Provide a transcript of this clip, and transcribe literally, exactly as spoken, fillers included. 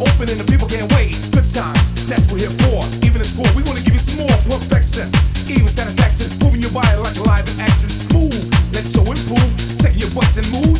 open and the people can't wait. Good times, that's what we're here for. Even if poor, we want to give you some more perfection. Even satisfaction, moving your body like live in action. Smooth, let's so improve. Check your butts and move.